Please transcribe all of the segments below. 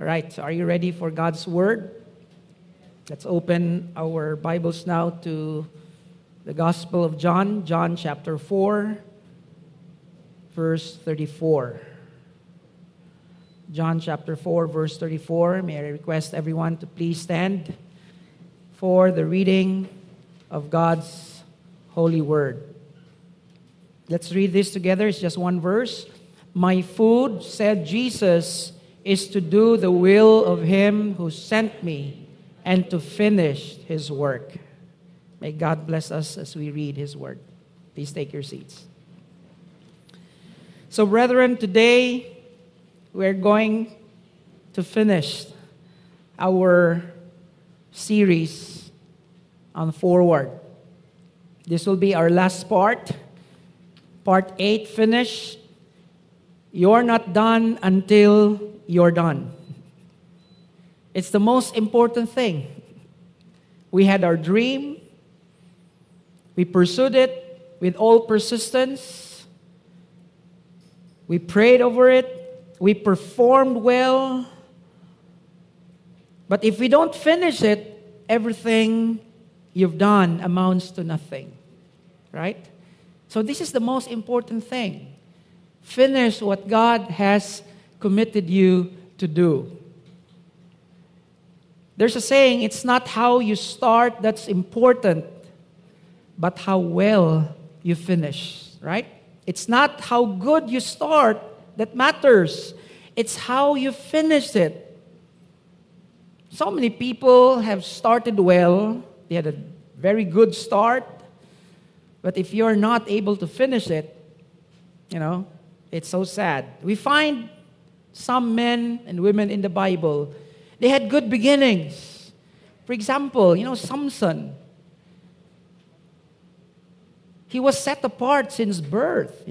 All right, so are you ready for God's Word? Let's open our Bibles now to the Gospel of John, John chapter 4, verse 34. John chapter 4, verse 34. May I request everyone to please stand for the reading of God's holy word. Let's read this together. It's just one verse. My food, said Jesus, is to do the will of Him who sent me and to finish His work. May God bless us as we read His word. Please take your seats. So, brethren, today we're going to finish our series on forward. This will be our last part. Part 8, finish. You're not done until you're done. It's the most important thing. We had our dream. We pursued it with all persistence. We prayed over it. We performed well. But if we don't finish it, everything you've done amounts to nothing. Right? So this is the most important thing. Finish what God has committed you to do. There's a saying, it's not how you start that's important, but how well you finish. Right? It's not how good you start that matters. It's how you finish it. So many people have started well. They had a very good start. But if you're not able to finish it, it's so sad. We find some men and women in the Bible, they had good beginnings. For example, Samson. He was set apart since birth,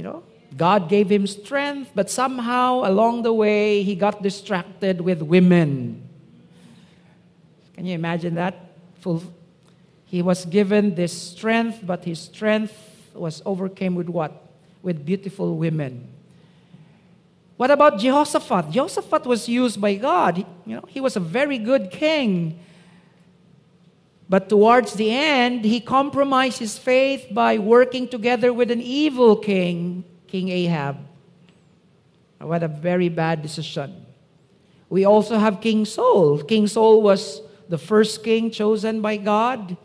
God gave him strength, but somehow along the way, he got distracted with women. Can you imagine that? He was given this strength, but his strength was overcome with what? With beautiful women. What about Jehoshaphat? Jehoshaphat was used by God. He was a very good king. But towards the end, he compromised his faith by working together with an evil king, King Ahab. What a very bad decision. We also have King Saul. King Saul was the first king chosen by God.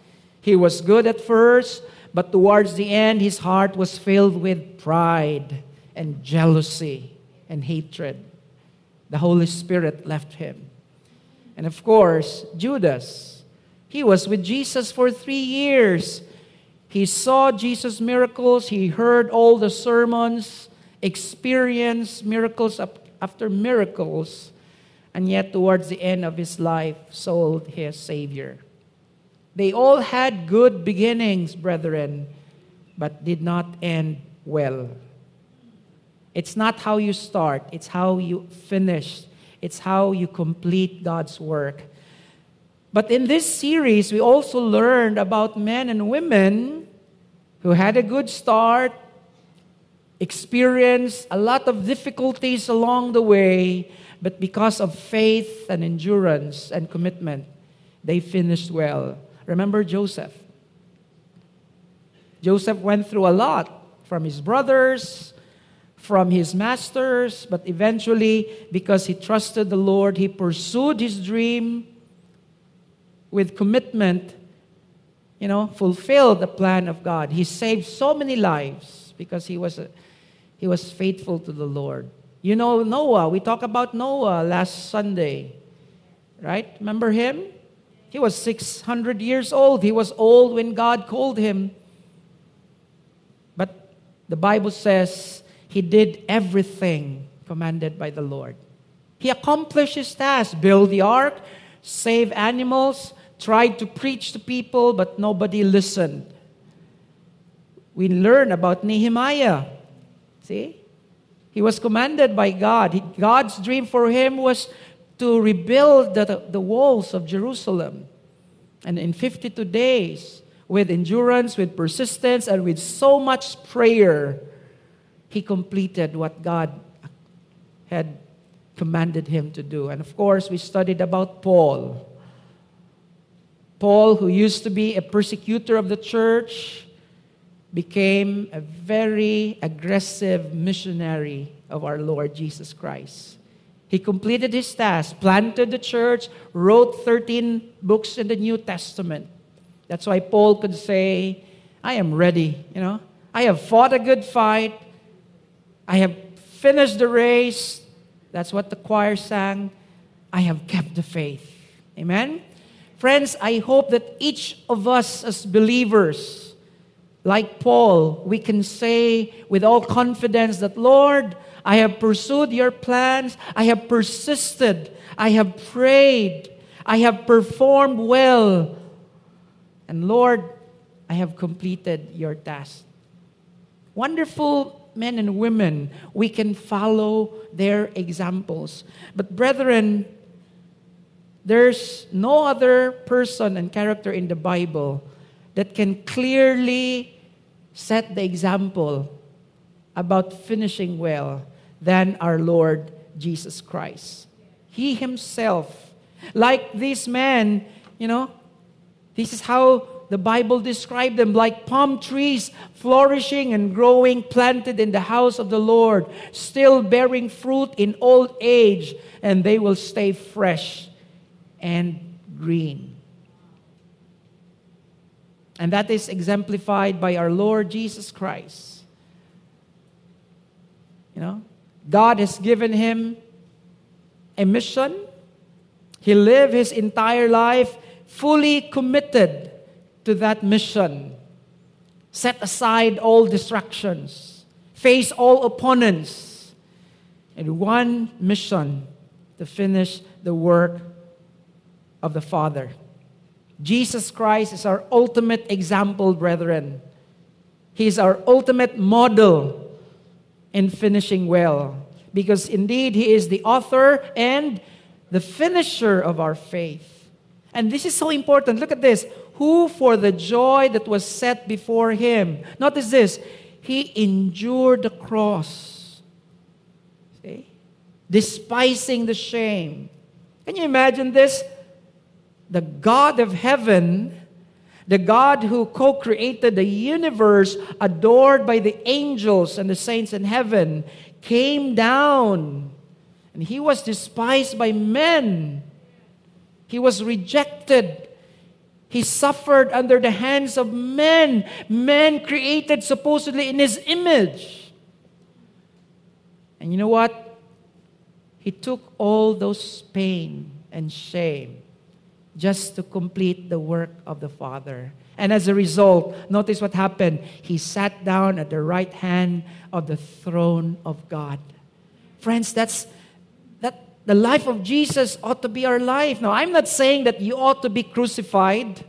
He was good at first, but towards the end, his heart was filled with pride and jealousy and hatred. The Holy Spirit left him. And of course, Judas. He was with Jesus for 3 years. He saw Jesus' miracles. He heard all the sermons, experienced miracles after miracles. And yet, towards the end of his life, sold his Savior. They all had good beginnings, brethren, but did not end well. It's not how you start. It's how you finish. It's how you complete God's work. But in this series, we also learned about men and women who had a good start, experienced a lot of difficulties along the way, but because of faith and endurance and commitment, they finished well. Remember Joseph. Joseph went through a lot from his brothers, from his masters, but eventually, because he trusted the Lord, he pursued his dream with commitment, fulfilled the plan of God. He saved so many lives because he was faithful to the Lord. Noah, we talked about Noah last Sunday, right? Remember him? He was 600 years old. He was old when God called him. But the Bible says he did everything commanded by the Lord. He accomplished his task, build the ark, save animals, tried to preach to people, but nobody listened. We learn about Nehemiah. See? He was commanded by God. God's dream for him was to rebuild the walls of Jerusalem. And in 52 days, with endurance, with persistence, and with so much prayer, he completed what God had commanded him to do. And of course, we studied about Paul. Paul, who used to be a persecutor of the church, became a very aggressive missionary of our Lord Jesus Christ. He completed his task, planted the church, wrote 13 books in the New Testament. That's why Paul could say, I am ready, you know. I have fought a good fight. I have finished the race. That's what the choir sang. I have kept the faith. Amen? Friends, I hope that each of us as believers, like Paul, we can say with all confidence that, Lord, I have pursued your plans. I have persisted. I have prayed. I have performed well. And Lord, I have completed your task. Wonderful men and women, we can follow their examples. But brethren, there's no other person and character in the Bible that can clearly set the example about finishing well than our Lord Jesus Christ. He himself, like this man, you know, this is how the Bible described them, like palm trees flourishing and growing, planted in the house of the Lord, still bearing fruit in old age, and they will stay fresh and green. And that is exemplified by our Lord Jesus Christ. You know, God has given him a mission. He lived his entire life fully committed to that mission. Set aside all distractions. Face all opponents. And one mission, to finish the work of the Father. Jesus Christ is our ultimate example, brethren. He is our ultimate model in finishing well. Because indeed, He is the author and the finisher of our faith. And this is so important. Look at this. Who for the joy that was set before Him. Notice this. He endured the cross. See? Despising the shame. Can you imagine this? The God of heaven, the God who co-created the universe, adored by the angels and the saints in heaven, came down. And He was despised by men. He was rejected. He suffered under the hands of men. Men created supposedly in His image. And you know what? He took all those pain and shame just to complete the work of the Father. And as a result, notice what happened. He sat down at the right hand of the throne of God. Friends, that the life of Jesus ought to be our life. Now, I'm not saying that you ought to be crucified.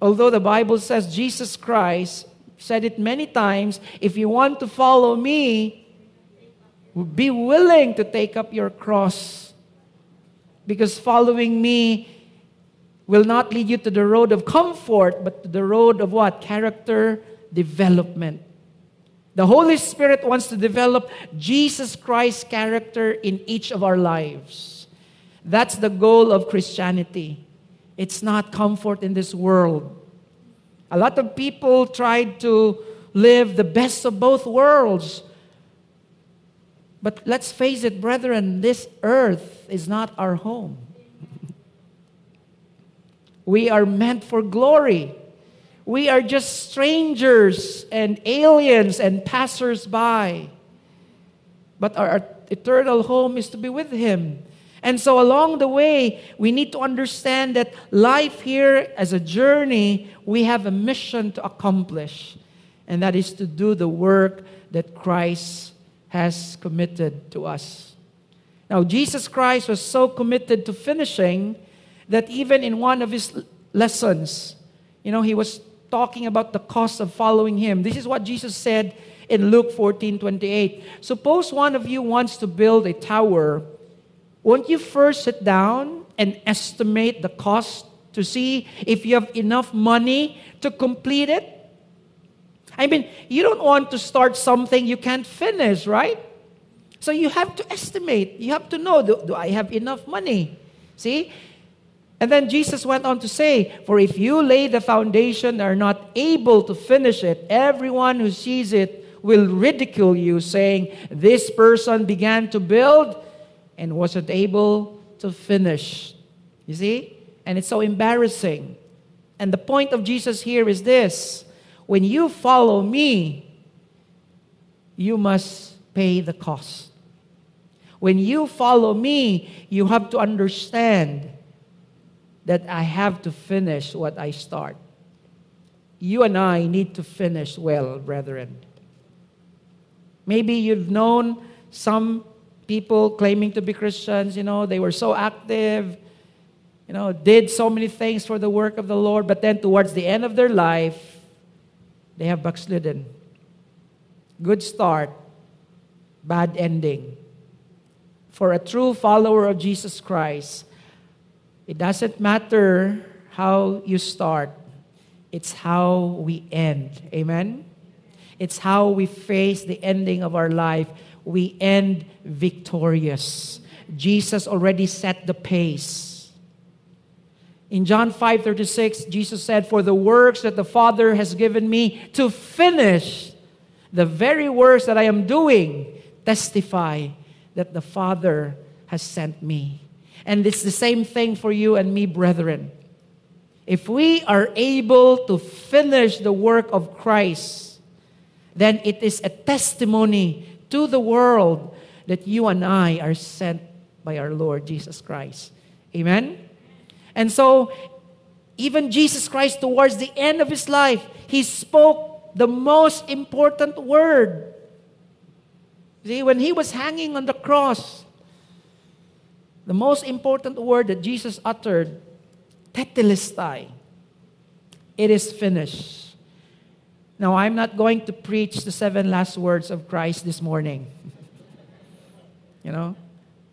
Although the Bible says Jesus Christ said it many times, if you want to follow me, be willing to take up your cross. Because following me will not lead you to the road of comfort, but to the road of what? Character development. The Holy Spirit wants to develop Jesus Christ's character in each of our lives. That's the goal of Christianity. It's not comfort in this world. A lot of people try to live the best of both worlds. But let's face it, brethren, this earth is not our home. We are meant for glory. We are just strangers and aliens and passers-by. But our eternal home is to be with Him. And so along the way, we need to understand that life here as a journey, we have a mission to accomplish. And that is to do the work that Christ has committed to us. Now, Jesus Christ was so committed to finishing that even in one of His lessons, you know, He was talking about the cost of following Him. This is what Jesus said in Luke 14:28. Suppose one of you wants to build a tower. Won't you first sit down and estimate the cost to see if you have enough money to complete it? I mean, you don't want to start something you can't finish, right? So you have to estimate. You have to know, do I have enough money? See? And then Jesus went on to say, for if you lay the foundation and are not able to finish it, everyone who sees it will ridicule you, saying, this person began to build and wasn't able to finish. You see? And it's so embarrassing. And the point of Jesus here is this. When you follow me, you must pay the cost. When you follow me, you have to understand that I have to finish what I start. You and I need to finish well, brethren. Maybe you've known some people claiming to be Christians, you know, they were so active, you know, did so many things for the work of the Lord, but then towards the end of their life, they have backslidden. Good start, bad ending. For a true follower of Jesus Christ, it doesn't matter how you start. It's how we end. Amen? It's how we face the ending of our life. We end victorious. Jesus already set the pace. In John 5:36, Jesus said, for the works that the Father has given me to finish, the very works that I am doing, testify that the Father has sent me. And it's the same thing for you and me, brethren. If we are able to finish the work of Christ, then it is a testimony to the world that you and I are sent by our Lord Jesus Christ. Amen? And so, even Jesus Christ, towards the end of his life, he spoke the most important word. See, when he was hanging on the cross, the most important word that Jesus uttered, tetelestai, it is finished. Now, I'm not going to preach the 7 last words of Christ this morning. You know,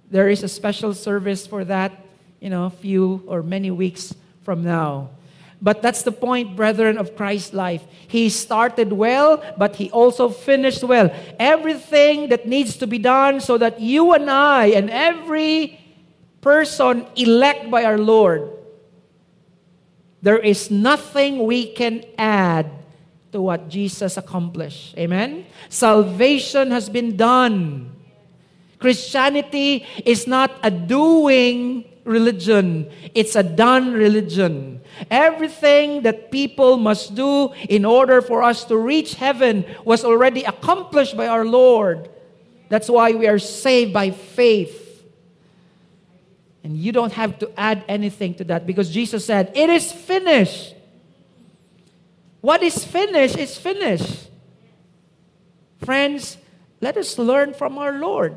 there is a special service for that, you know, few or many weeks from now. But that's the point, brethren, of Christ's life. He started well, but he also finished well. Everything that needs to be done so that you and I and every person elect by our Lord, there is nothing we can add to what Jesus accomplished. Amen? Salvation has been done. Christianity is not a doing religion. It's a done religion. Everything that people must do in order for us to reach heaven was already accomplished by our Lord. That's why we are saved by faith. And you don't have to add anything to that because Jesus said, it is finished. What is finished is finished. Friends, let us learn from our Lord.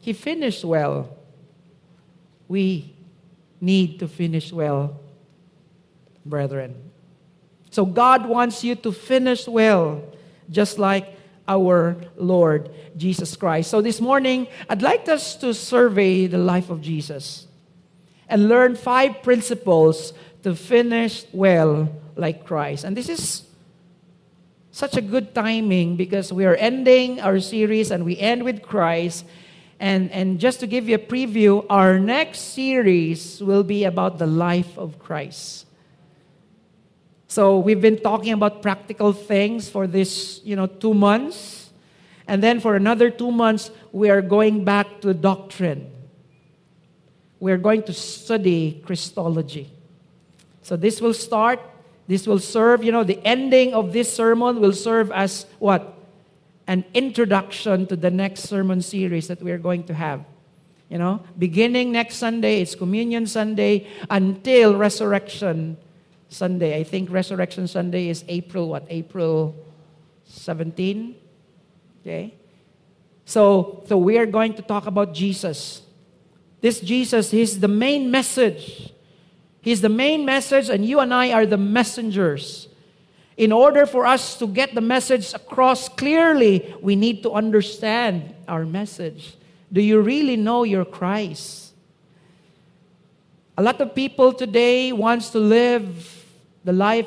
He finished well. We need to finish well, brethren. So God wants you to finish well, just like our Lord Jesus Christ. So this morning, I'd like us to survey the life of Jesus and learn 5 principles to finish well like Christ. And this is such a good timing because we are ending our series and we end with Christ. And just to give you a preview, our next series will be about the life of Christ. So we've been talking about practical things for this, 2 months. And then for another 2 months, we are going back to doctrine. We're going to study Christology. So this will start, this will serve, the ending of this sermon will serve as what? An introduction to the next sermon series that we're going to have. Beginning next Sunday, it's Communion Sunday, until Resurrection Sunday. I think Resurrection Sunday is April 17? Okay. So we are going to talk about Jesus. This Jesus, he's the main message. He's the main message, and you and I are the messengers. In order for us to get the message across clearly, we need to understand our message. Do you really know your Christ? A lot of people today wants to live the life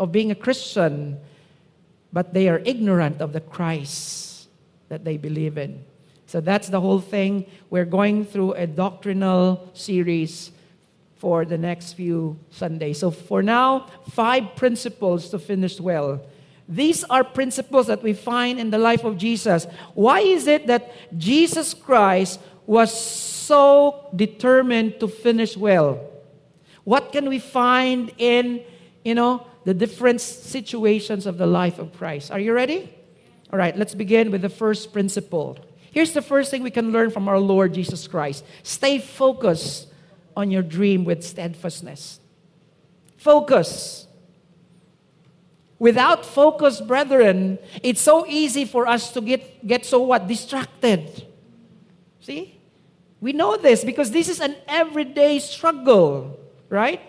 of being a Christian, but they are ignorant of the Christ. that they believe in. So that's the whole thing. We're going through a doctrinal series for the next few Sundays. So for now, 5 principles to finish well. These are principles that we find in the life of Jesus. Why is it that Jesus Christ was so determined to finish well? What can we find in, the different situations of the life of Christ? Are you ready? All right, let's begin with the first principle. Here's the first thing we can learn from our Lord Jesus Christ. Stay focused on your dream with steadfastness. Focus. Without focus, brethren, it's so easy for us to get so what? Distracted. See? We know this because this is an everyday struggle, right?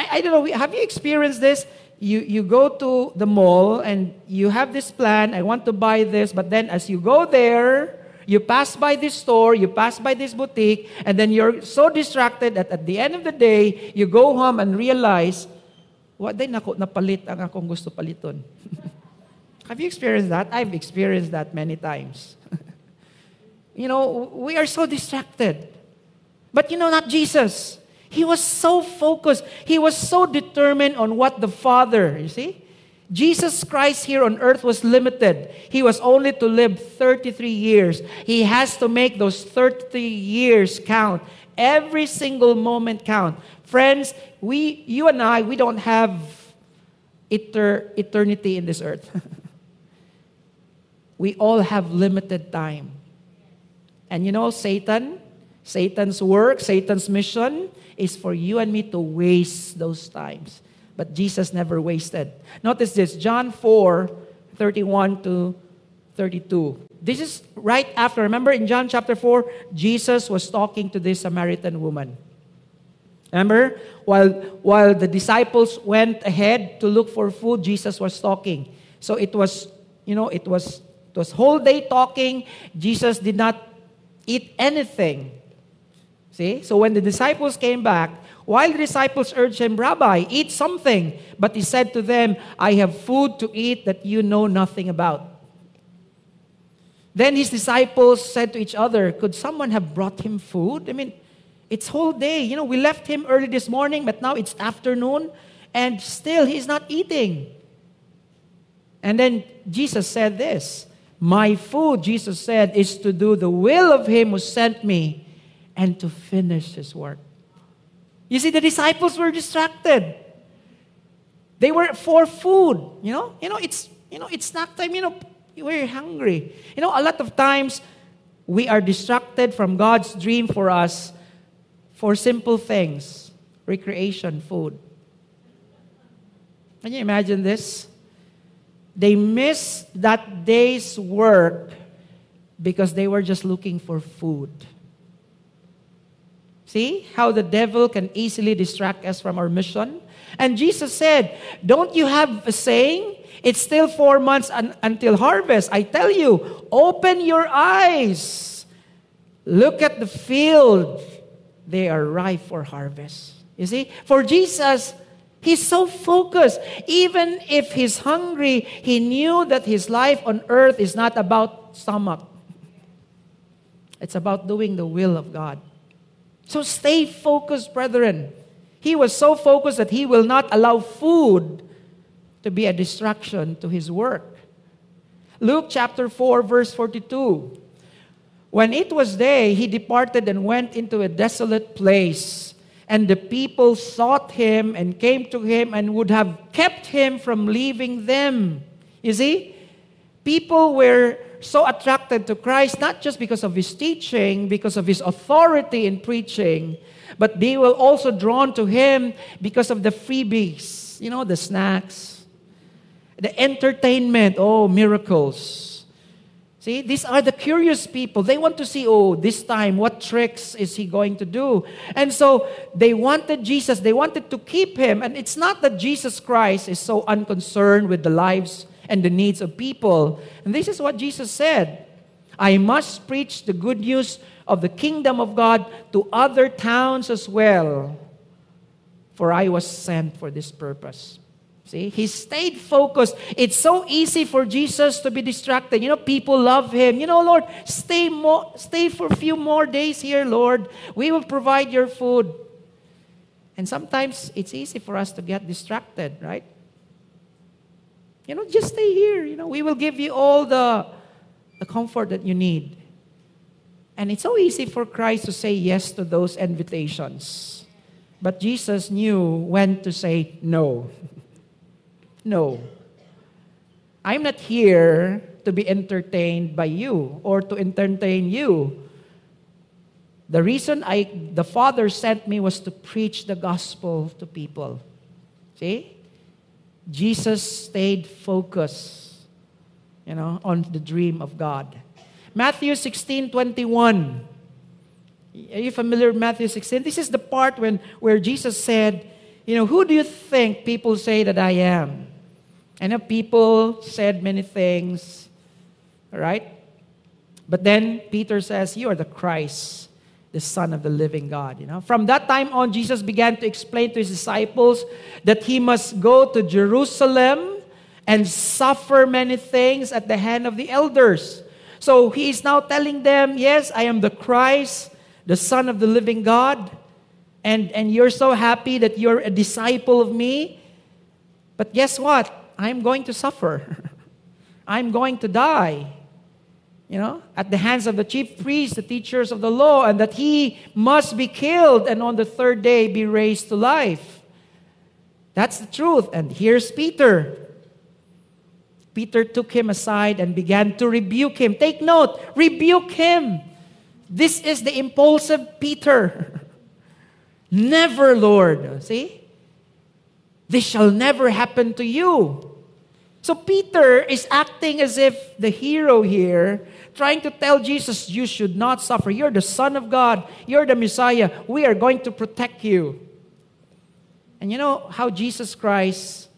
I don't know. Have you experienced this? You go to the mall and you have this plan. I want to buy this. But then as you go there, you pass by this store, you pass by this boutique, and then you're so distracted that at the end of the day, you go home and realize, what day napalit ang akong gusto paliton. Have you experienced that? I've experienced that many times. We are so distracted. But not Jesus. He was so focused. He was so determined on what the Father, you see? Jesus Christ here on earth was limited. He was only to live 33 years. He has to make those 33 years count. Every single moment count. Friends, you and I don't have eternity in this earth. We all have limited time. And Satan's work, Satan's mission is for you and me to waste those times. But Jesus never wasted. Notice this, John 4:31-32. This is right after. Remember in John chapter 4, Jesus was talking to this Samaritan woman. Remember? While the disciples went ahead to look for food, Jesus was talking. So it was whole day talking. Jesus did not eat anything. See? So when the disciples came back, while the disciples urged him, Rabbi, eat something. But he said to them, I have food to eat that you know nothing about. Then his disciples said to each other, could someone have brought him food? I mean, it's whole day. We left him early this morning, but now it's afternoon, and still he's not eating. And then Jesus said this, my food, Jesus said, is to do the will of him who sent me and to finish his work. You see, the disciples were distracted. They were for food. It's snack time. We're hungry. A lot of times we are distracted from God's dream for us for simple things, recreation, food. Can you imagine this? They missed that day's work because they were just looking for food. See how the devil can easily distract us from our mission? And Jesus said, don't you have a saying? It's still 4 months until harvest. I tell you, open your eyes. Look at the field. They are ripe for harvest. You see, for Jesus, he's so focused. Even if he's hungry, he knew that his life on earth is not about stomach. It's about doing the will of God. So stay focused, brethren. He was so focused that he will not allow food to be a distraction to his work. Luke chapter 4, verse 42. When it was day, he departed and went into a desolate place. And the people sought him and came to him and would have kept him from leaving them. You see, people were so attracted to Christ, not just because of his teaching, because of his authority in preaching, but they were also drawn to him because of the freebies, the snacks, the entertainment, miracles. See, these are the curious people. They want to see, this time, what tricks is he going to do? And so they wanted Jesus. They wanted to keep him. And it's not that Jesus Christ is so unconcerned with the lives and the needs of people. And this is what Jesus said. I must preach the good news of the kingdom of God to other towns as well. For I was sent for this purpose. See, he stayed focused. It's so easy for Jesus to be distracted. You know, people love him. You know, Lord, stay for a few more days here, Lord. We will provide your food. And sometimes it's easy for us to get distracted, right? You know, just stay here. You know, we will give you all the comfort that you need. And it's so easy for Christ to say yes to those invitations. But Jesus knew when to say no. No. I'm not here to be entertained by you or to entertain you. The reason the Father sent me was to preach the gospel to people. See? Jesus stayed focused, you know, on the dream of God. Matthew 16:21. Are you familiar with Matthew 16? This is the part where Jesus said, you know, who do you think people say that I am? I know people said many things, all right? But then Peter says, you are the Christ, the Son of the living God. You know, from that time on, Jesus began to explain to his disciples that he must go to Jerusalem and suffer many things at the hand of the elders. So he is now telling them, yes, I am the Christ, the Son of the living God, and you're so happy that you're a disciple of me. But guess what? I'm going to suffer. I'm going to die, you know, at the hands of the chief priests, the teachers of the law, and that he must be killed and on the third day be raised to life. That's the truth. And here's Peter. Peter took him aside and began to rebuke him. Take note, rebuke him. This is the impulsive Peter. Never, Lord. See? This shall never happen to you. So Peter is acting as if the hero here, trying to tell Jesus, you should not suffer. You're the Son of God. You're the Messiah. We are going to protect you. And you know how Jesus Christ,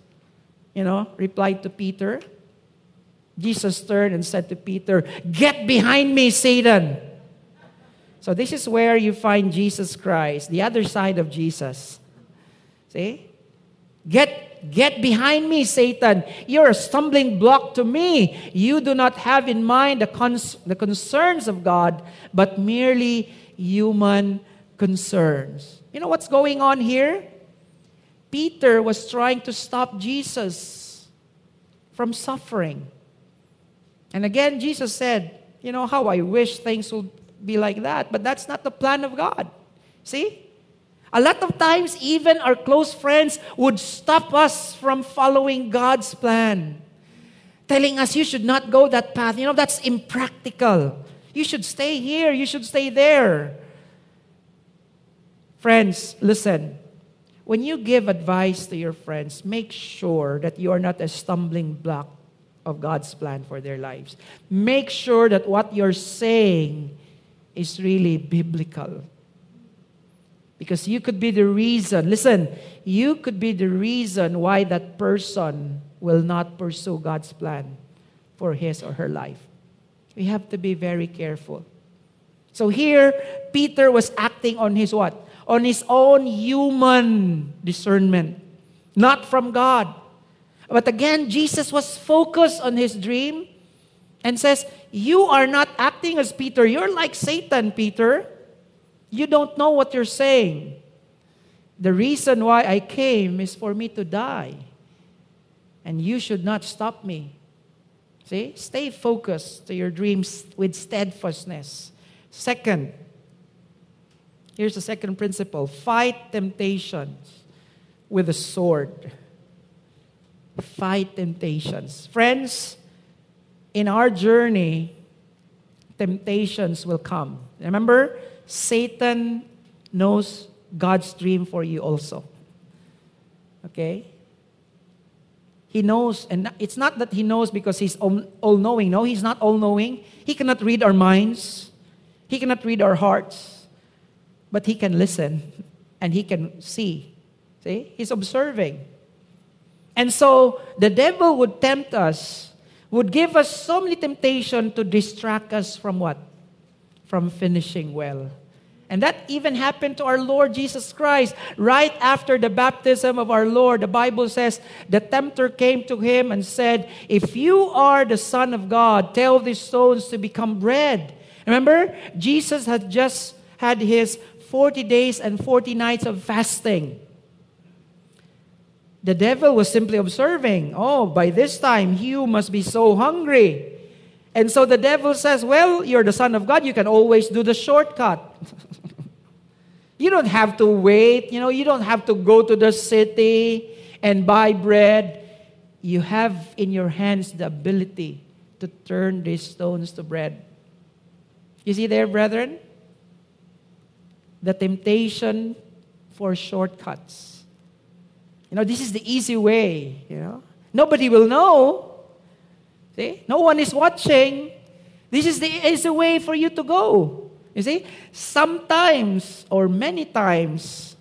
you know, replied to Peter? Jesus turned and said to Peter, get behind me, Satan. So this is where you find Jesus Christ, the other side of Jesus. See? Get behind me, Satan. You're a stumbling block to me. You do not have in mind the concerns of God, but merely human concerns. You know what's going on here? Peter was trying to stop Jesus from suffering. And again, Jesus said, you know, how I wish things would be like that. But that's not the plan of God. See? A lot of times, even our close friends would stop us from following God's plan, telling us, you should not go that path. You know, that's impractical. You should stay here. You should stay there. Friends, listen. When you give advice to your friends, make sure that you are not a stumbling block of God's plan for their lives. Make sure that what you're saying is really biblical. Because you could be the reason, listen, you could be the reason why that person will not pursue God's plan for his or her life. We have to be very careful. So here, Peter was acting on his what? On his own human discernment, not from God. But again, Jesus was focused on his dream and says, you are not acting as Peter. You're like Satan, Peter. You don't know what you're saying. The reason why I came is for me to die. And you should not stop me. See? Stay focused to your dreams with steadfastness. Second, here's the second principle. Fight temptations with a sword. Fight temptations. Friends, in our journey, temptations will come. Remember? Satan knows God's dream for you also. Okay? He knows, and it's not that he knows because he's all-knowing. No, he's not all-knowing. He cannot read our minds. He cannot read our hearts. But he can listen, and he can see. See? He's observing. And so, the devil would tempt us, would give us so many temptations to distract us from what? From finishing well. And that even happened to our Lord Jesus Christ. Right after the baptism of our Lord, the Bible says, the tempter came to him and said, if you are the Son of God, tell these stones to become bread. Remember, Jesus had just had his 40 days and 40 nights of fasting. The devil was simply observing, oh, by this time, you must be so hungry. And so the devil says, well, you're the Son of God. You can always do the shortcut. You don't have to wait. You know, you don't have to go to the city and buy bread. You have in your hands the ability to turn these stones to bread. You see there, brethren? The temptation for shortcuts. You know, this is the easy way, you know. Nobody will know. See? No one is watching. This is the easy way for you to go. You see? Sometimes or many times,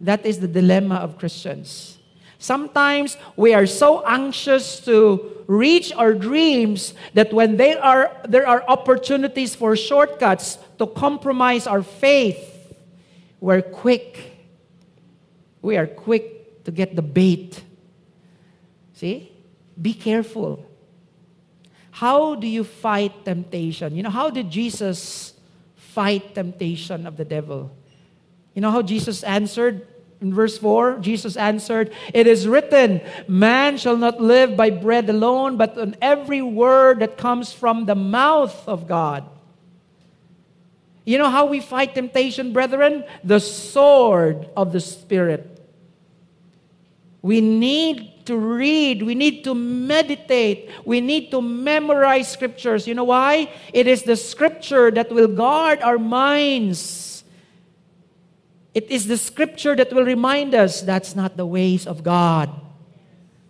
that is the dilemma of Christians. Sometimes we are so anxious to reach our dreams that when there are opportunities for shortcuts to compromise our faith, we're quick. We are quick to get the bait. See? Be careful. How do you fight temptation? You know, how did Jesus fight temptation of the devil? You know how Jesus answered? In verse 4, Jesus answered, it is written, man shall not live by bread alone, but on every word that comes from the mouth of God. You know how we fight temptation, brethren? The sword of the Spirit. We need to read. We need to meditate. We need to memorize scriptures. You know why? It is the scripture that will guard our minds. It is the scripture that will remind us that's not the ways of God.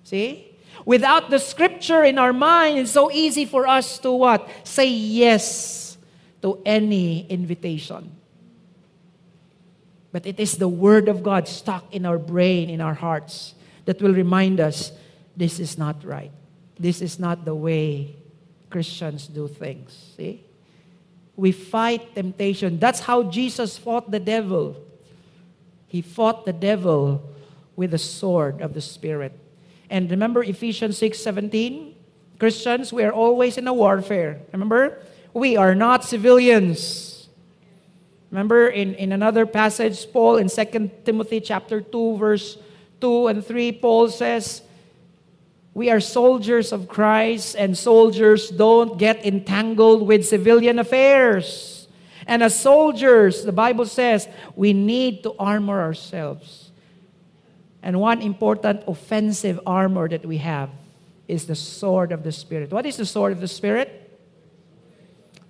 See? Without the scripture in our mind, it's so easy for us to what? Say yes to any invitation. But it is the word of God stuck in our brain, in our hearts, that will remind us this is not right. This is not the way Christians do things. See? We fight temptation. That's how Jesus fought the devil. He fought the devil with the sword of the Spirit. And remember Ephesians 6:17? Christians, we are always in a warfare. Remember? We are not civilians. Remember in another passage, Paul in 2 Timothy chapter 2, verse 2 and 3, Paul says, we are soldiers of Christ, and soldiers don't get entangled with civilian affairs. And as soldiers, the Bible says, we need to armor ourselves. And one important offensive armor that we have is the sword of the Spirit. What is the sword of the Spirit?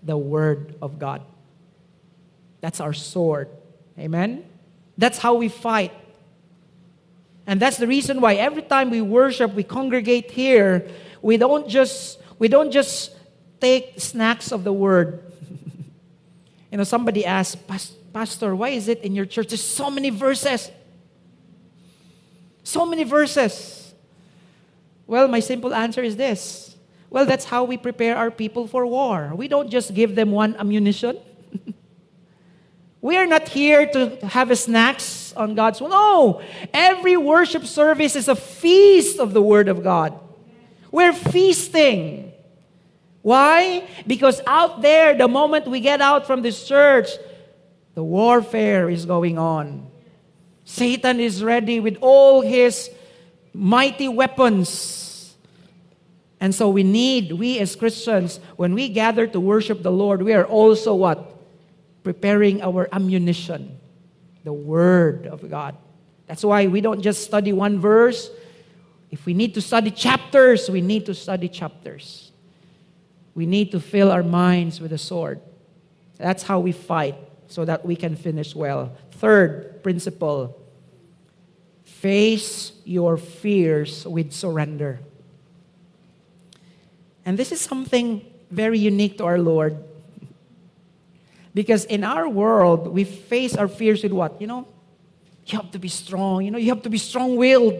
The Word of God. That's our sword. Amen? That's how we fight. And that's the reason why every time we worship, we congregate here, we don't just take snacks of the Word. You know, somebody asked, Pastor, why is it in your church there's so many verses? So many verses. Well, my simple answer is this. Well, that's how we prepare our people for war. We don't just give them one ammunition. We are not here to have snacks on God's word. No, every worship service is a feast of the Word of God. We're feasting. Why? Because out there, the moment we get out from this church, the warfare is going on. Satan is ready with all his mighty weapons. And so we as Christians, when we gather to worship the Lord, we are also what? Preparing our ammunition, the Word of God. That's why we don't just study one verse. If we need to study chapters, we need to study chapters. We need to fill our minds with a sword. That's how we fight, so that we can finish well. Third principle, face your fears with surrender. And this is something very unique to our Lord. Because in our world, we face our fears with what? You know, you have to be strong. You know, you have to be strong-willed.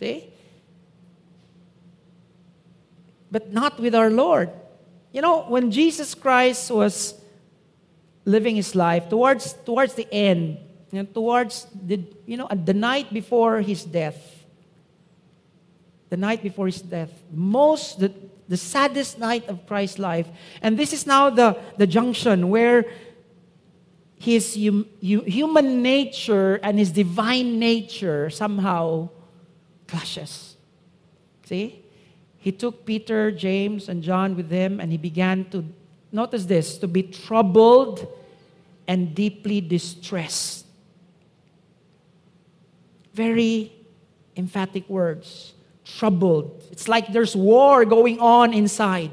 See? But not with our Lord. You know, when Jesus Christ was living his life towards the end, and towards the night before his death. The night before his death, the saddest night of Christ's life, and this is now the junction where his human nature and his divine nature somehow clashes. See? He took Peter, James, and John with him, and he began to, notice this, to be troubled and deeply distressed. Very emphatic words. Troubled. It's like there's war going on inside.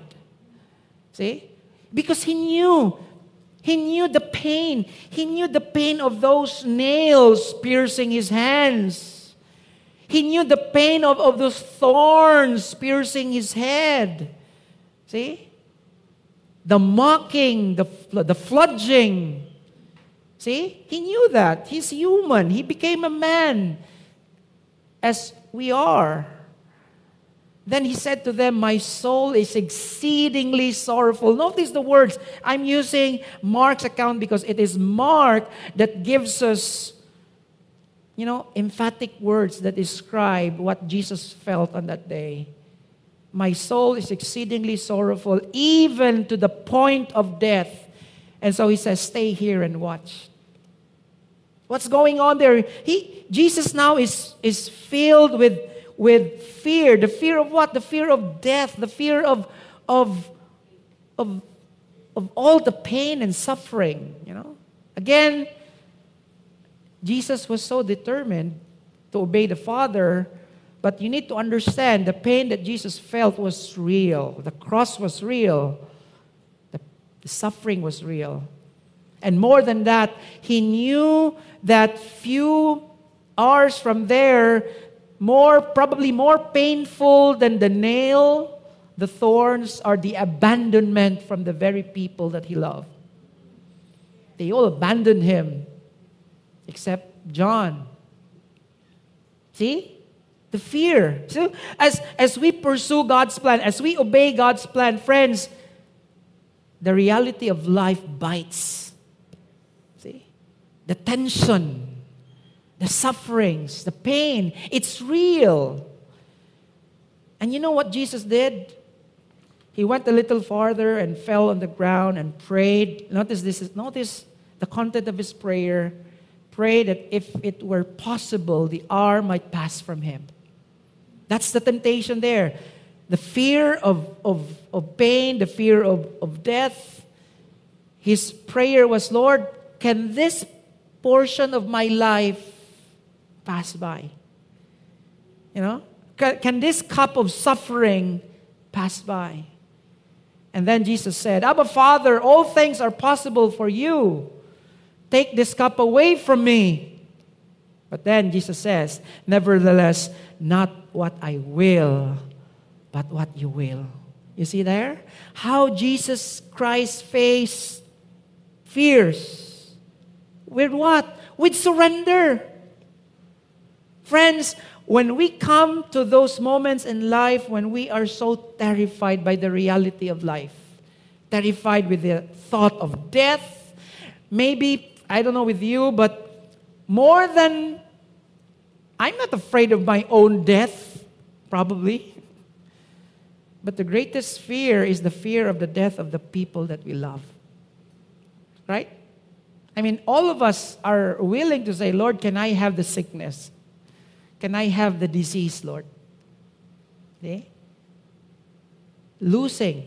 See? Because he knew. He knew the pain. He knew the pain of those nails piercing his hands. He knew the pain of those thorns piercing his head. See? The mocking, the flogging. See? He knew that. He's human. He became a man as we are. Then he said to them, my soul is exceedingly sorrowful. Notice the words. I'm using Mark's account because it is Mark that gives us, emphatic words that describe what Jesus felt on that day. My soul is exceedingly sorrowful, even to the point of death. And so he says, stay here and watch. What's going on there? Jesus now is filled with fear. The fear of what? The fear of death. The fear of all the pain and suffering. Again, Jesus was so determined to obey the Father, but you need to understand the pain that Jesus felt was real. The cross was real. The suffering was real. And more than that, he knew that few hours from there, probably more painful than the nail, the thorns, are the abandonment from the very people that he loved. They all abandoned him, except John. See? The fear. So as we pursue God's plan, as we obey God's plan, friends, the reality of life bites. See? The tension. The sufferings, the pain, it's real. And you know what Jesus did? He went a little farther and fell on the ground and prayed. Notice the content of his prayer. Pray that if it were possible, the hour might pass from him. That's the temptation there. The fear of pain, the fear of death. His prayer was, Lord, can this portion of my life pass by? Can this cup of suffering pass by? And then Jesus said, Abba, Father, all things are possible for you. Take this cup away from me. But then Jesus says, nevertheless, not what I will, but what you will. You see there? How Jesus Christ faced fears. With what? With surrender. Friends, when we come to those moments in life when we are so terrified by the reality of life, terrified with the thought of death, maybe, I don't know with you, but more than, I'm not afraid of my own death, probably, but the greatest fear is the fear of the death of the people that we love. Right? I mean, all of us are willing to say, Lord, can I have the sickness? Can I have the disease, Lord? Okay? Losing.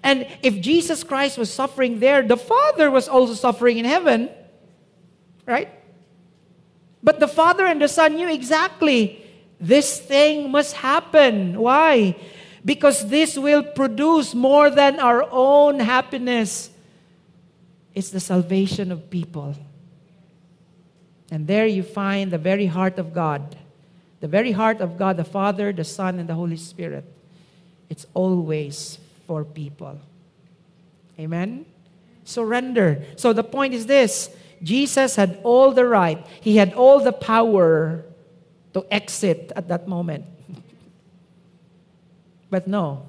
And if Jesus Christ was suffering there, the Father was also suffering in heaven. Right? But the Father and the Son knew exactly this thing must happen. Why? Because this will produce more than our own happiness. It's the salvation of people. And there you find the very heart of God. The very heart of God, the Father, the Son, and the Holy Spirit. It's always for people. Amen? Surrender. So the point is this. Jesus had all the right. He had all the power to exit at that moment. But no.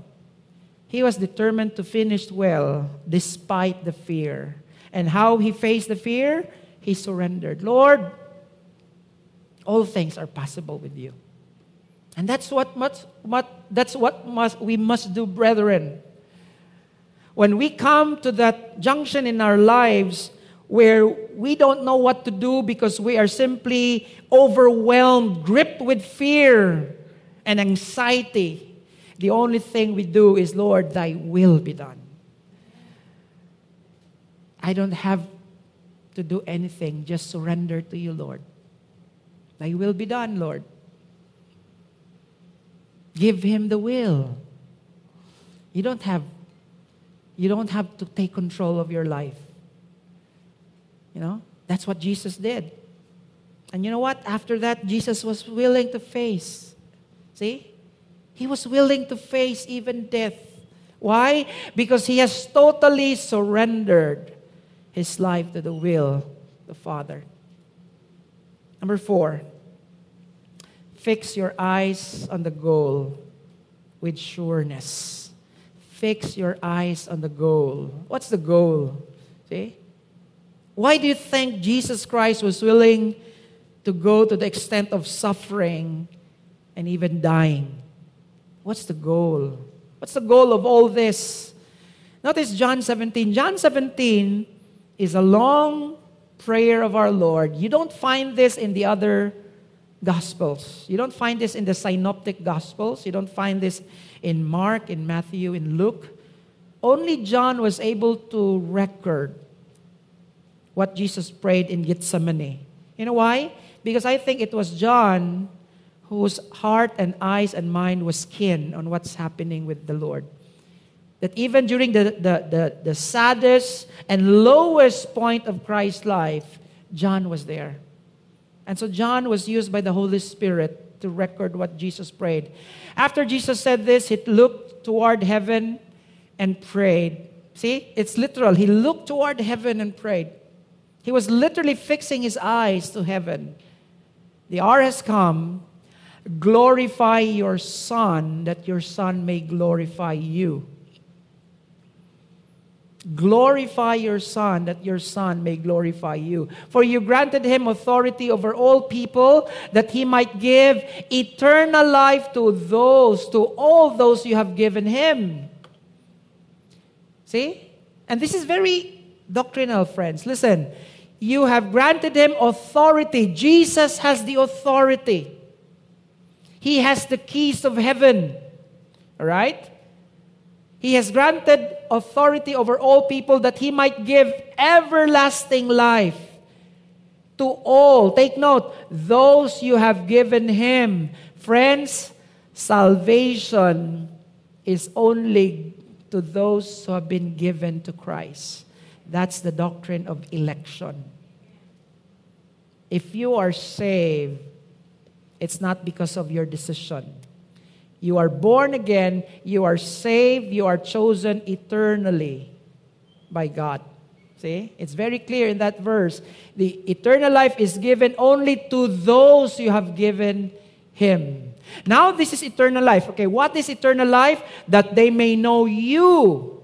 He was determined to finish well despite the fear. And how he faced the fear? He surrendered. Lord, all things are possible with you. And that's what we must do, brethren. When we come to that junction in our lives where we don't know what to do because we are simply overwhelmed, gripped with fear and anxiety, the only thing we do is, Lord, thy will be done. I don't have to do anything. Just surrender to you, Lord. Thy will be done, Lord. Give him the will. You don't have to take control of your life. You know? That's what Jesus did. And you know what? After that, Jesus was willing to face. See? He was willing to face even death. Why? Because he has totally surrendered his life to the will of the Father. Number 4, fix your eyes on the goal with sureness. Fix your eyes on the goal. What's the goal? See? Why do you think Jesus Christ was willing to go to the extent of suffering and even dying? What's the goal? What's the goal of all this? Notice John 17. John 17 is a long prayer of our Lord. You don't find this in the other Gospels. You don't find this in the Synoptic Gospels. You don't find this in Mark, in Matthew, in Luke. Only John was able to record what Jesus prayed in Gethsemane. You know why? Because I think it was John whose heart and eyes and mind was keen on what's happening with the Lord. That even during the saddest and lowest point of Christ's life, John was there. And so John was used by the Holy Spirit to record what Jesus prayed. After Jesus said this, he looked toward heaven and prayed. See, it's literal. He looked toward heaven and prayed. He was literally fixing his eyes to heaven. The hour has come. Glorify your Son, that your Son may glorify you. Glorify your Son, that your Son may glorify you. For you granted him authority over all people, that he might give eternal life to all those you have given him. See? And this is very doctrinal, friends. Listen. You have granted him authority. Jesus has the authority. He has the keys of heaven. All right? He has granted authority over all people that he might give everlasting life to all. Take note, those you have given him. Friends, salvation is only to those who have been given to Christ. That's the doctrine of election. If you are saved, it's not because of your decision. You are born again, you are saved, you are chosen eternally by God. See? It's very clear in that verse. The eternal life is given only to those you have given him. Now this is eternal life. Okay, what is eternal life? That they may know you,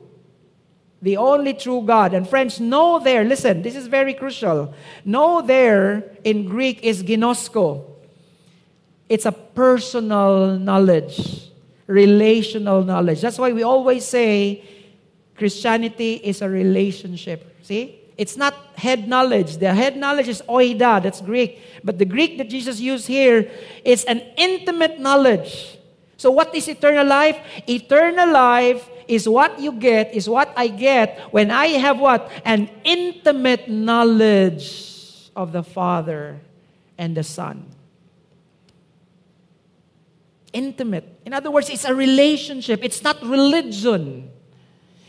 the only true God. And friends, know there, listen, this is very crucial. Know there in Greek is ginosko. It's a personal knowledge, relational knowledge. That's why we always say Christianity is a relationship. See? It's not head knowledge. The head knowledge is oida, that's Greek. But the Greek that Jesus used here is an intimate knowledge. So what is eternal life? Eternal life is what you get, is what I get when I have what? An intimate knowledge of the Father and the Son. Intimate. In other words, it's a relationship. It's not religion.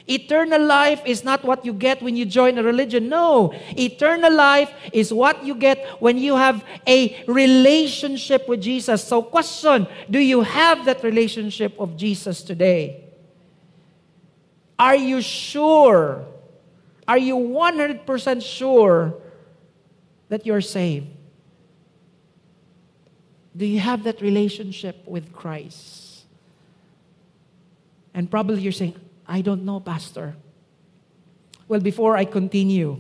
Eternal life is not what you get when you join a religion. No. Eternal life is what you get when you have a relationship with Jesus. So question, do you have that relationship of Jesus today? Are you sure? Are you 100% sure that you're saved? Do you have that relationship with Christ? And probably you're saying, I don't know, Pastor. Well, before I continue,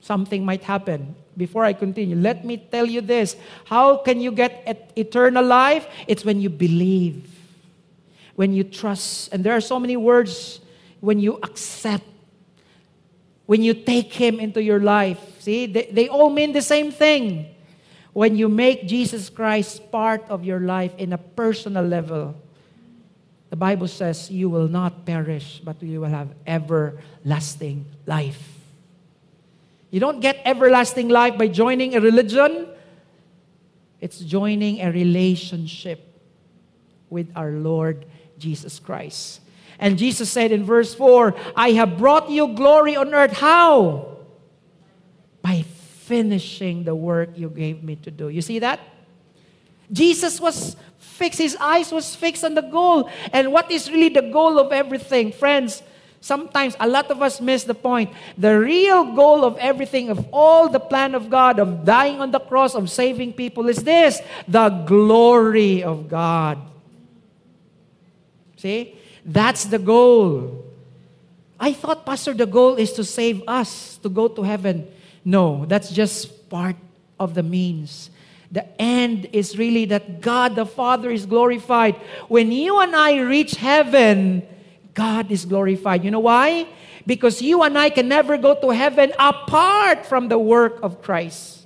something might happen. Before I continue, let me tell you this. How can you get eternal life? It's when you believe, when you trust. And there are so many words. When you accept, when you take Him into your life. See, they all mean the same thing. When you make Jesus Christ part of your life in a personal level, the Bible says you will not perish, but you will have everlasting life. You don't get everlasting life by joining a religion. It's joining a relationship with our Lord Jesus Christ. And Jesus said in verse 4, I have brought you glory on earth. How? By finishing the work you gave me to do. You see that? Jesus was fixed. His eyes was fixed on the goal. And what is really the goal of everything? Friends, sometimes a lot of us miss the point. The real goal of everything, of all the plan of God, of dying on the cross, of saving people is this, the glory of God. See? That's the goal. I thought, Pastor, the goal is to save us, to go to heaven. No, that's just part of the means. The end is really that God the Father is glorified. When you and I reach heaven, God is glorified. You know why? Because you and I can never go to heaven apart from the work of Christ.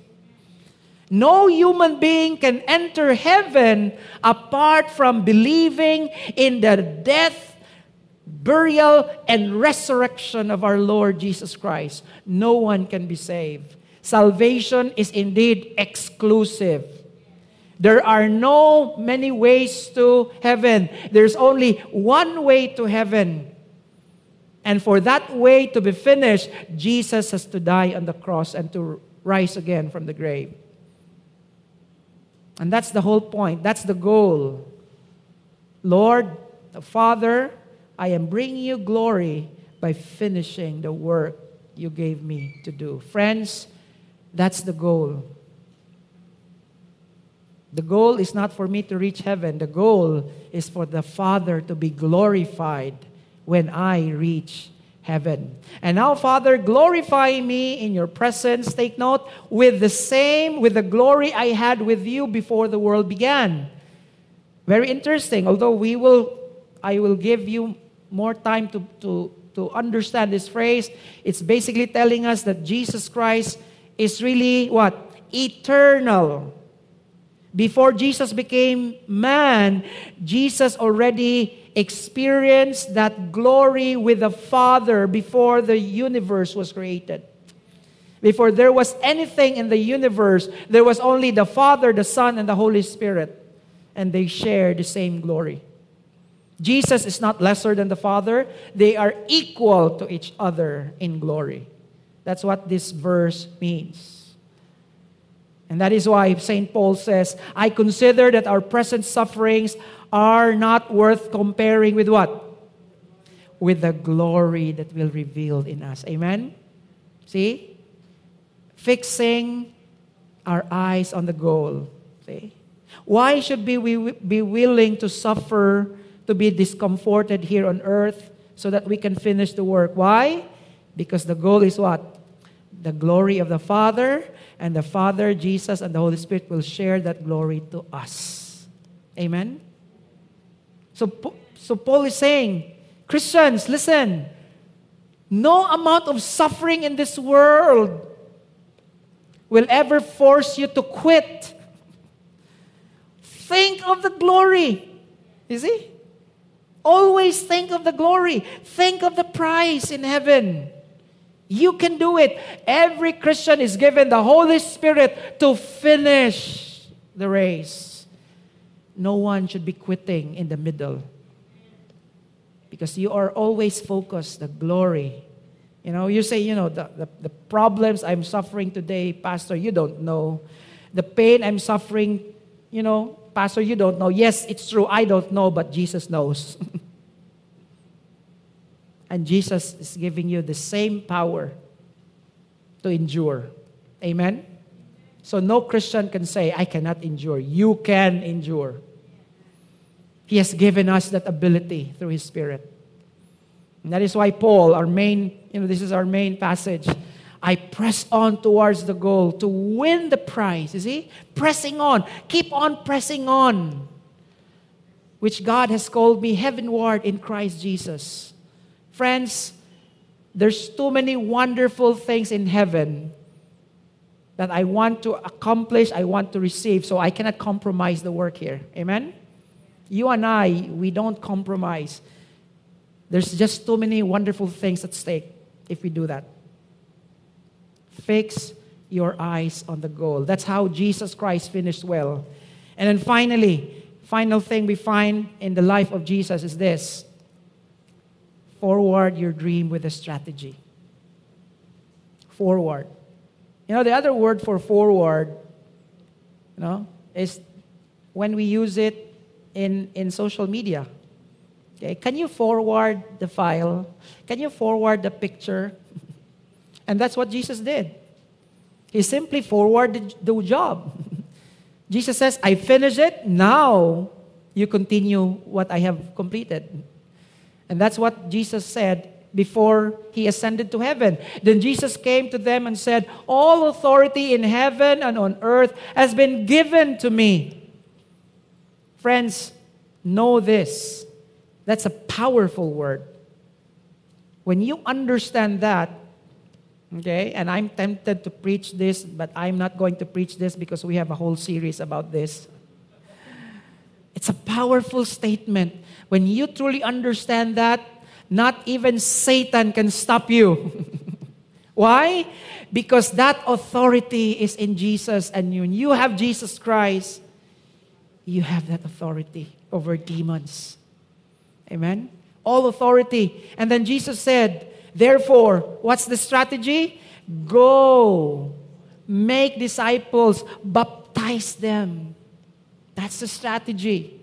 No human being can enter heaven apart from believing in the death, burial, and resurrection of our Lord Jesus Christ. No one can be saved. Salvation is indeed exclusive. There are no many ways to heaven. There's only one way to heaven. And for that way to be finished, Jesus has to die on the cross and to rise again from the grave. And that's the whole point. That's the goal. Lord, the Father, I am bringing you glory by finishing the work you gave me to do. Friends, that's the goal. The goal is not for me to reach heaven. The goal is for the Father to be glorified when I reach heaven. And now, Father, glorify me in your presence. Take note, with the glory I had with you before the world began. Very interesting. Although I will give you more time to understand this phrase. It's basically telling us that Jesus Christ is really what? Eternal. Before Jesus became man, Jesus already experience that glory with the Father before the universe was created. Before there was anything in the universe, there was only the Father, the Son, and the Holy Spirit. And they share the same glory. Jesus is not lesser than the Father. They are equal to each other in glory. That's what this verse means. And that is why St. Paul says, I consider that our present sufferings are not worth comparing with what? With the glory that will reveal in us. Amen? See? Fixing our eyes on the goal. See? Why should we be willing to suffer, to be discomforted here on earth so that we can finish the work? Why? Because the goal is what? The glory of the Father, and the Father, Jesus, and the Holy Spirit will share that glory to us. Amen? So Paul is saying, Christians, listen, no amount of suffering in this world will ever force you to quit. Think of the glory. You see? Always think of the glory. Think of the prize in heaven. You can do it. Every Christian is given the Holy Spirit to finish the race. No one should be quitting in the middle. Because you are always focused, the glory. You know, you say, the problems I'm suffering today, Pastor, you don't know. The pain I'm suffering, Pastor, you don't know. Yes, it's true, I don't know, but Jesus knows. And Jesus is giving you the same power to endure. Amen? So no Christian can say, I cannot endure. You can endure. He has given us that ability through His Spirit. And that is why Paul, this is our main passage. I press on towards the goal to win the prize. You see? Pressing on. Keep on pressing on. Which God has called me heavenward in Christ Jesus. Friends, there's too many wonderful things in heaven that I want to accomplish, I want to receive, so I cannot compromise the work here. Amen? You and I, we don't compromise. There's just too many wonderful things at stake if we do that. Fix your eyes on the goal. That's how Jesus Christ finished well. And then finally, final thing we find in the life of Jesus is this. Forward your dream with a strategy. Forward. The other word for forward, is when we use it in social media. Okay, can you forward the file? Can you forward the picture? And that's what Jesus did. He simply forwarded the job. Jesus says, I finished it. Now you continue what I have completed. And that's what Jesus said before he ascended to heaven. Then Jesus came to them and said, all authority in heaven and on earth has been given to me. Friends, know this. That's a powerful word. When you understand that, okay, and I'm tempted to preach this, but I'm not going to preach this because we have a whole series about this. It's a powerful statement. When you truly understand that, not even Satan can stop you. Why? Because that authority is in Jesus, and when you have Jesus Christ, you have that authority over demons. Amen? All authority. And then Jesus said, therefore, what's the strategy? Go, make disciples, baptize them. That's the strategy.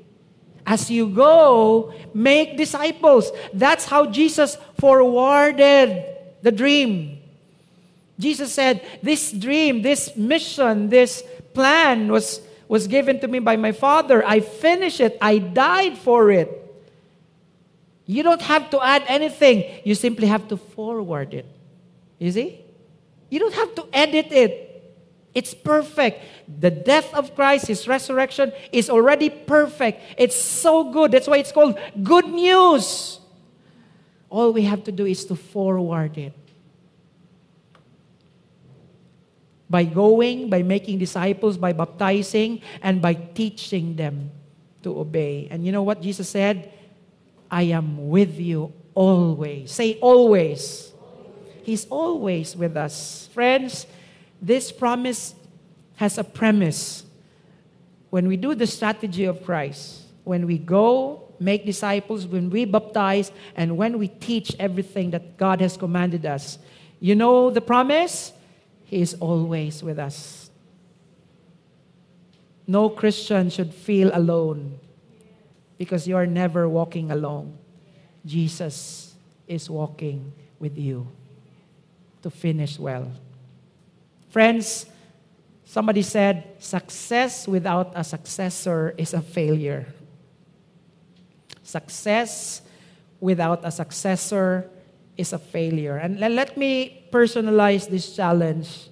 As you go, make disciples. That's how Jesus forwarded the dream. Jesus said, this dream, this mission, this plan was given to me by my Father. I finished it. I died for it. You don't have to add anything. You simply have to forward it. You see? You don't have to edit it. It's perfect. The death of Christ, His resurrection is already perfect. It's so good. That's why it's called good news. All we have to do is to forward it. By going, by making disciples, by baptizing, and by teaching them to obey. And you know what Jesus said? I am with you always. Say always. He's always with us. Friends, this promise has a premise. When we do the strategy of Christ, when we go, make disciples, when we baptize, and when we teach everything that God has commanded us, you know the promise? He is always with us. No Christian should feel alone. Because you are never walking alone. Jesus is walking with you to finish well. Friends, somebody said, success without a successor is a failure. Success without a successor is a failure. And let me personalize this challenge.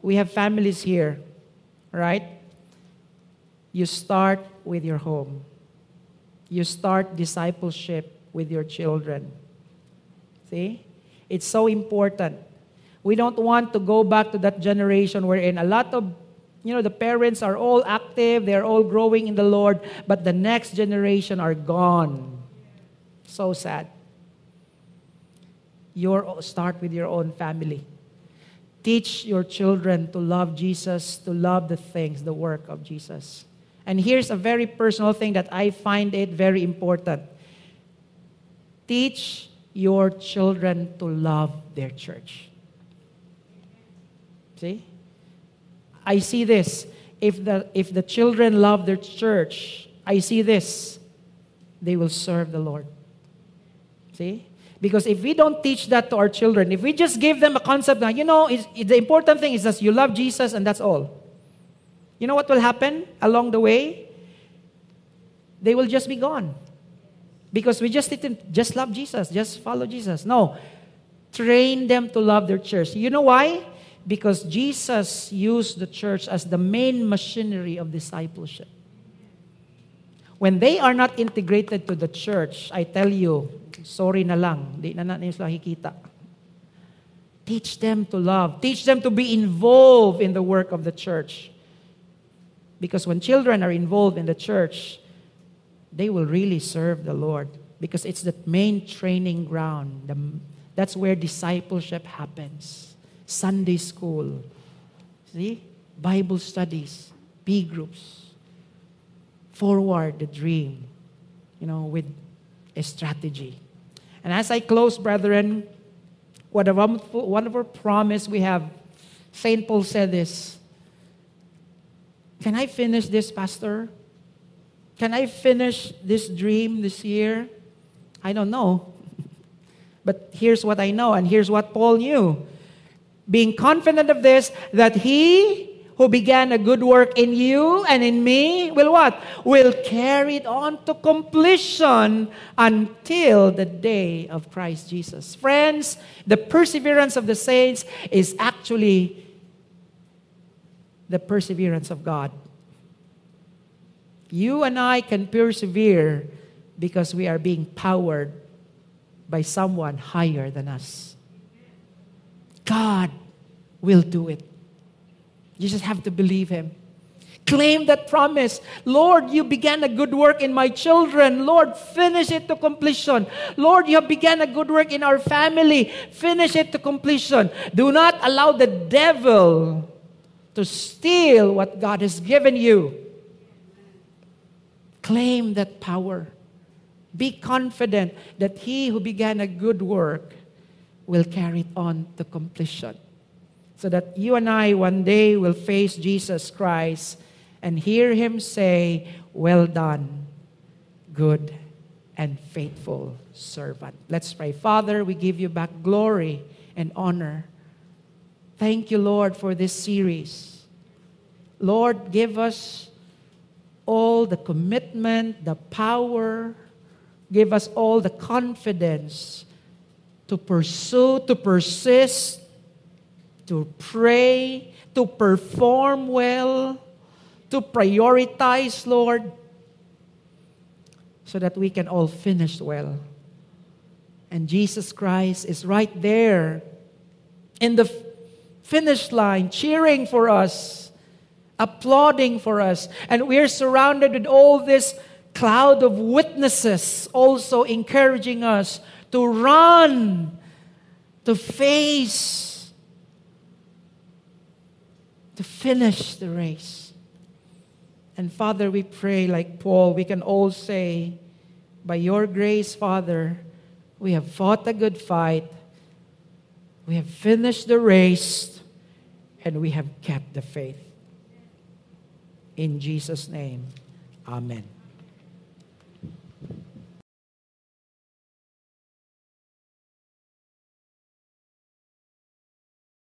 We have families here, right? You start with your home. You start discipleship with your children. See? It's so important. We don't want to go back to that generation wherein a lot of, the parents are all active, they're all growing in the Lord, but the next generation are gone. So sad. Start with your own family. Teach your children to love Jesus, to love the things, the work of Jesus. And here's a very personal thing that I find it very important. Teach your children to love their church. See? I see this. If the children love their church, I see this. They will serve the Lord. See? Because if we don't teach that to our children, if we just give them a concept, the important thing is that you love Jesus and that's all. You know what will happen along the way? They will just be gone. Because we just didn't just love Jesus, just follow Jesus. No. Train them to love their church. You know why? Because Jesus used the church as the main machinery of discipleship. When they are not integrated to the church, I tell you, sorry na lang, di na natin sila kikita. Teach them to love. Teach them to be involved in the work of the church. Because when children are involved in the church, they will really serve the Lord. Because it's the main training ground. That's where discipleship happens. Sunday school. See? Bible studies. B groups. Forward the dream. You know, with a strategy. And as I close, brethren, what a wonderful promise we have. St. Paul said this. Can I finish this, Pastor? Can I finish this dream this year? I don't know. But here's what I know, and here's what Paul knew. Being confident of this, that he who began a good work in you and in me will what? Will carry it on to completion until the day of Christ Jesus. Friends, the perseverance of the saints is actually the perseverance of God. You and I can persevere because we are being powered by someone higher than us. God will do it. You just have to believe Him. Claim that promise. Lord, you began a good work in my children. Lord, finish it to completion. Lord, you have began a good work in our family. Finish it to completion. Do not allow the devil to steal what God has given you. Claim that power. Be confident that he who began a good work will carry it on to completion. So that you and I one day will face Jesus Christ and hear Him say, well done, good and faithful servant. Let's pray. Father, we give you back glory and honor. Thank you, Lord, for this series. Lord, give us all the commitment, the power, give us all the confidence to pursue, to persist, to pray, to perform well, to prioritize, Lord, so that we can all finish well. And Jesus Christ is right there in the finish line, cheering for us, applauding for us. And we are surrounded with all this cloud of witnesses also encouraging us to run, to face, to finish the race. And Father, we pray like Paul, we can all say, by your grace, Father, we have fought a good fight, we have finished the race, and we have kept the faith. In Jesus' name, amen.